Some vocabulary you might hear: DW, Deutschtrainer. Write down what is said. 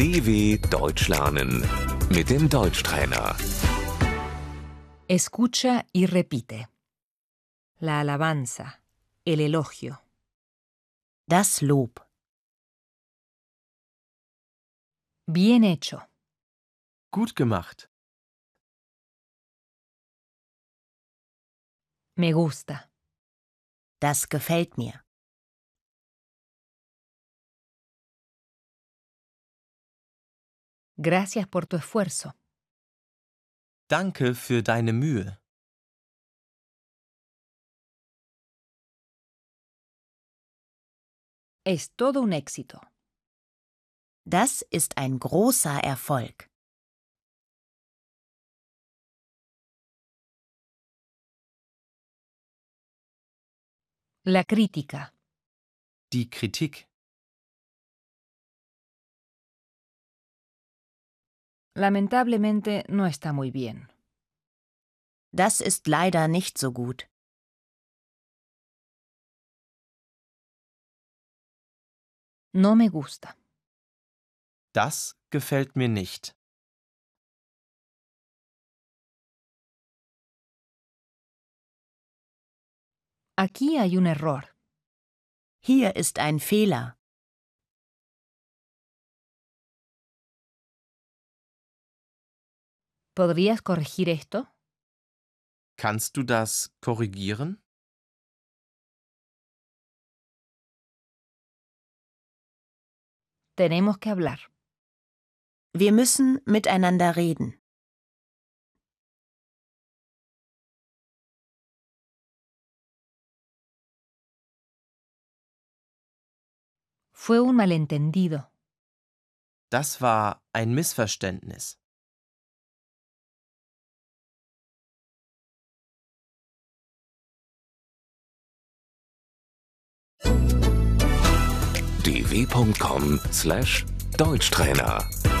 DW Deutsch lernen mit dem Deutschtrainer. Escucha y repite. La alabanza, el elogio. Das Lob. Bien hecho. Gut gemacht. Me gusta. Das gefällt mir. Gracias por tu esfuerzo. Danke für deine Mühe. Es todo un éxito. Das ist ein großer Erfolg. La crítica. Die Kritik. Lamentablemente no está muy bien. Das ist leider nicht so gut. No me gusta. Das gefällt mir nicht. Aquí hay un error. Hier ist ein Fehler. ¿Podrías corregir esto? Kannst du das korrigieren? Tenemos que hablar. Wir müssen miteinander reden. Fue un malentendido. Das war ein Missverständnis. dw.com/Deutschtrainer